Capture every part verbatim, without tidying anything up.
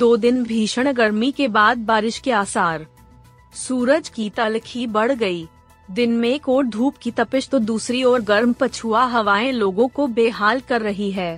दो दिन भीषण गर्मी के बाद बारिश के आसार, सूरज की तलखी बढ़ गई। दिन में कोट धूप की तपिश तो दूसरी ओर गर्म पछुआ हवाएं लोगों को बेहाल कर रही है।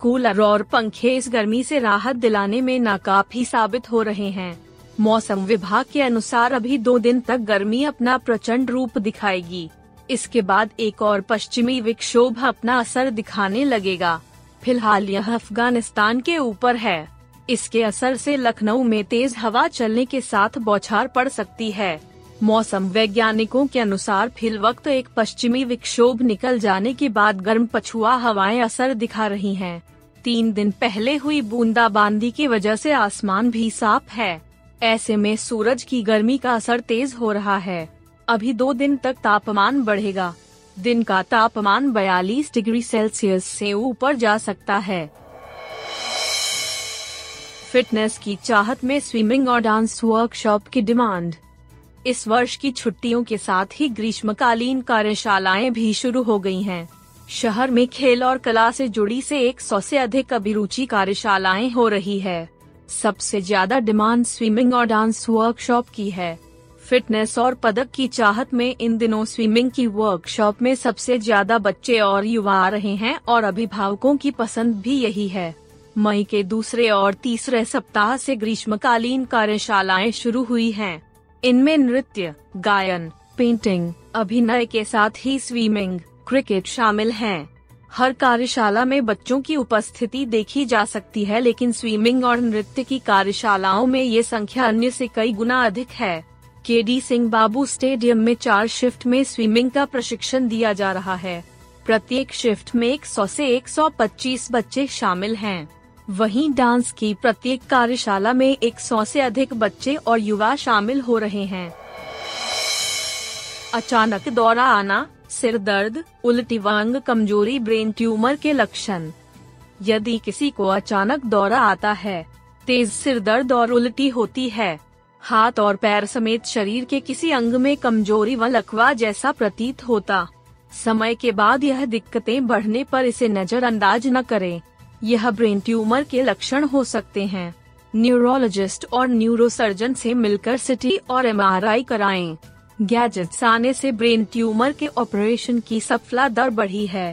कूलर और पंखे इस गर्मी से राहत दिलाने में नाकाफी साबित हो रहे हैं। मौसम विभाग के अनुसार अभी दो दिन तक गर्मी अपना प्रचंड रूप दिखाएगी। इसके बाद एक और पश्चिमी विक्षोभ अपना असर दिखाने लगेगा। फिलहाल यह अफगानिस्तान के ऊपर है। इसके असर से लखनऊ में तेज हवा चलने के साथ बौछार पड़ सकती है। मौसम वैज्ञानिकों के अनुसार फिल वक्त एक पश्चिमी विक्षोभ निकल जाने के बाद गर्म पछुआ हवाएं असर दिखा रही हैं। तीन दिन पहले हुई बूंदाबांदी की वजह से आसमान भी साफ है। ऐसे में सूरज की गर्मी का असर तेज हो रहा है। अभी दो दिन तक तापमान बढ़ेगा। दिन का तापमान बयालीस डिग्री सेल्सियस से ऊपर जा सकता है। फिटनेस की चाहत में स्वीमिंग और डांस वर्कशॉप की डिमांड। इस वर्ष की छुट्टियों के साथ ही ग्रीष्मकालीन कार्यशालाएं भी शुरू हो गई हैं। शहर में खेल और कला से जुड़ी से सौ से अधिक अभिरुचि कार्यशालाएं हो रही है। सबसे ज्यादा डिमांड स्वीमिंग और डांस वर्कशॉप की है। फिटनेस और पदक की चाहत में इन दिनों स्वीमिंग की वर्कशॉप में सबसे ज्यादा बच्चे और युवा आ रहे हैं और अभिभावकों की पसंद भी यही है। मई के दूसरे और तीसरे सप्ताह से ग्रीष्मकालीन कार्यशालाएं शुरू हुई हैं। इनमें नृत्य, गायन, पेंटिंग, अभिनय के साथ ही स्विमिंग, क्रिकेट शामिल हैं। हर कार्यशाला में बच्चों की उपस्थिति देखी जा सकती है, लेकिन स्विमिंग और नृत्य की कार्यशालाओं में ये संख्या अन्य से कई गुना अधिक है। के डी सिंह बाबू स्टेडियम में चार शिफ्ट में स्विमिंग का प्रशिक्षण दिया जा रहा है। प्रत्येक शिफ्ट में सौ से एक सौ पच्चीस बच्चे शामिल हैं। वहीं डांस की प्रत्येक कार्यशाला में सौ से अधिक बच्चे और युवा शामिल हो रहे हैं। अचानक दौरा आना, सिर दर्द, उल्टी व अंग कमजोरी ब्रेन ट्यूमर के लक्षण। यदि किसी को अचानक दौरा आता है, तेज सिर दर्द और उल्टी होती है, हाथ और पैर समेत शरीर के किसी अंग में कमजोरी व लकवा जैसा प्रतीत होता, समय के बाद यह दिक्कतें बढ़ने पर इसे नजरअंदाज न करें। यह ब्रेन ट्यूमर के लक्षण हो सकते हैं। न्यूरोलॉजिस्ट और न्यूरोसर्जन से मिलकर सीटी और एमआरआई कराएं। गैजेट्स आने से ब्रेन ट्यूमर के ऑपरेशन की सफलता दर बढ़ी है,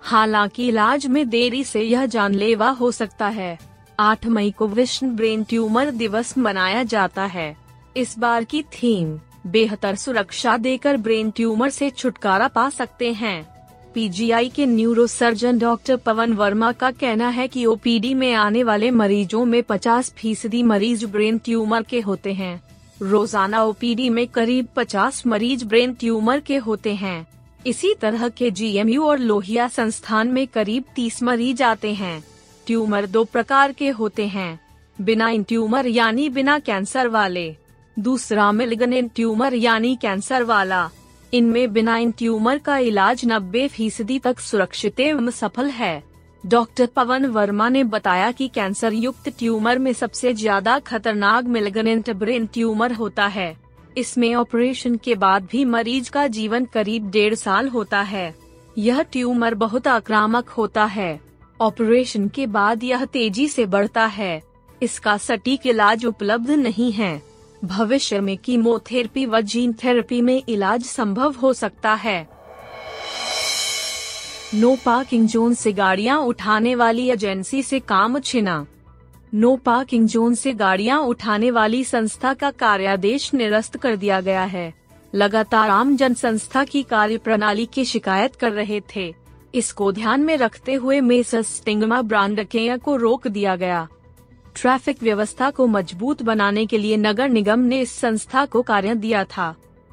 हालांकि इलाज में देरी से यह जानलेवा हो सकता है। आठ मई को विश्व ब्रेन ट्यूमर दिवस मनाया जाता है। इस बार की थीम बेहतर सुरक्षा देकर ब्रेन ट्यूमर से छुटकारा पा सकते हैं। पीजीआई के न्यूरोसर्जन डॉक्टर पवन वर्मा का कहना है कि ओपीडी में आने वाले मरीजों में पचास फीसदी मरीज ब्रेन ट्यूमर के होते हैं। रोजाना ओपीडी में करीब पचास मरीज ब्रेन ट्यूमर के होते हैं। इसी तरह के जीएमयू और लोहिया संस्थान में करीब तीस मरीज आते हैं। ट्यूमर दो प्रकार के होते हैं, बिनाइन ट्यूमर यानी बिना कैंसर वाले, दूसरा मैलिग्नेंट ट्यूमर यानी कैंसर वाला। इनमें बिनाइन ट्यूमर का इलाज नब्बे फीसदी तक सुरक्षित एवं सफल है। डॉक्टर पवन वर्मा ने बताया कि कैंसर युक्त ट्यूमर में सबसे ज्यादा खतरनाक मैलिग्नेंट ब्रेन ट्यूमर होता है। इसमें ऑपरेशन के बाद भी मरीज का जीवन करीब डेढ़ साल होता है। यह ट्यूमर बहुत आक्रामक होता है। ऑपरेशन के बाद यह तेजी से बढ़ता है। इसका सटीक इलाज उपलब्ध नहीं है। भविष्य में कीमोथेरेपी व जीन थेरेपी में इलाज संभव हो सकता है। नो पार्किंग जोन से गाड़ियां उठाने वाली एजेंसी से काम छिना। नो पार्किंग जोन से गाड़ियां उठाने वाली संस्था का कार्यादेश निरस्त कर दिया गया है। लगातार आम जन संस्था की कार्यप्रणाली की शिकायत कर रहे थे। इसको ध्यान में रखते हुए मेसर्स स्टिंगमा ब्रांड के को रोक दिया गया। ट्रैफिक व्यवस्था को मजबूत बनाने के लिए नगर निगम ने इस संस्था को कार्य दिया था।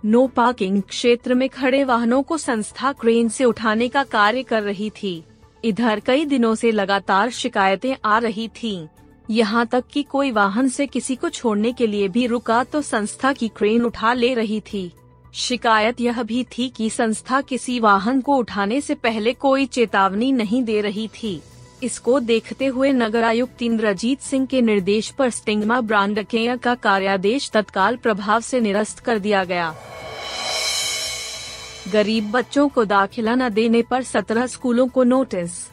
नो पार्किंग क्षेत्र में खड़े वाहनों को संस्था क्रेन से उठाने का कार्य कर रही थी। इधर कई दिनों से लगातार शिकायतें आ रही थीं। यहाँ तक कि कोई वाहन से किसी को छोड़ने के लिए भी रुका तो संस्था की क्रेन उठा ले रही थी। शिकायत यह भी थी कि संस्था किसी वाहन को उठाने से पहले कोई चेतावनी नहीं दे रही थी। इसको देखते हुए नगरायुक्त इंद्रजीत सिंह के निर्देश पर स्टिंगमा ब्रांड के का कार्यादेश तत्काल प्रभाव से निरस्त कर दिया गया। गरीब बच्चों को दाखिला न देने पर सत्रह स्कूलों को नोटिस।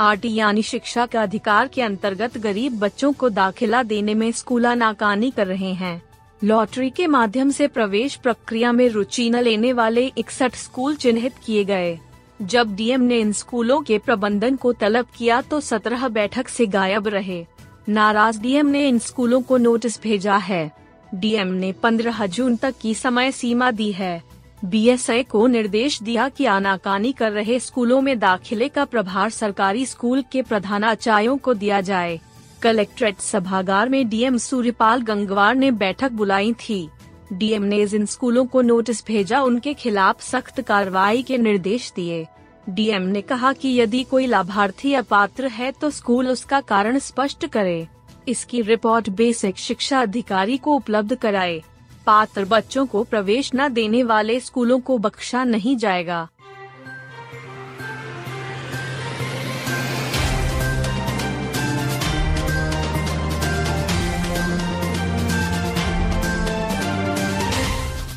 आरटी यानी शिक्षा का अधिकार के अंतर्गत गरीब बच्चों को दाखिला देने में स्कूल नाकानी कर रहे हैं। लॉटरी के माध्यम से प्रवेश प्रक्रिया में रुचि न लेने वाले इकसठ स्कूल चिन्हित किए गए। जब डीएम ने इन स्कूलों के प्रबंधन को तलब किया तो सत्रह बैठक से गायब रहे। नाराज डीएम ने इन स्कूलों को नोटिस भेजा है। डीएम ने पंद्रह जून तक की समय सीमा दी है। बीएसए को निर्देश दिया कि आनाकानी कर रहे स्कूलों में दाखिले का प्रभार सरकारी स्कूल के प्रधानाचार्यों को दिया जाए। कलेक्ट्रेट सभागार में डीएम सूर्यपाल गंगवार ने बैठक बुलाई थी। डीएम ने जिन स्कूलों को नोटिस भेजा उनके खिलाफ सख्त कार्रवाई के निर्देश दिए। डीएम ने कहा कि यदि कोई लाभार्थी अपात्र है तो स्कूल उसका कारण स्पष्ट करे, इसकी रिपोर्ट बेसिक शिक्षा अधिकारी को उपलब्ध कराए। पात्र बच्चों को प्रवेश न देने वाले स्कूलों को बख्शा नहीं जाएगा।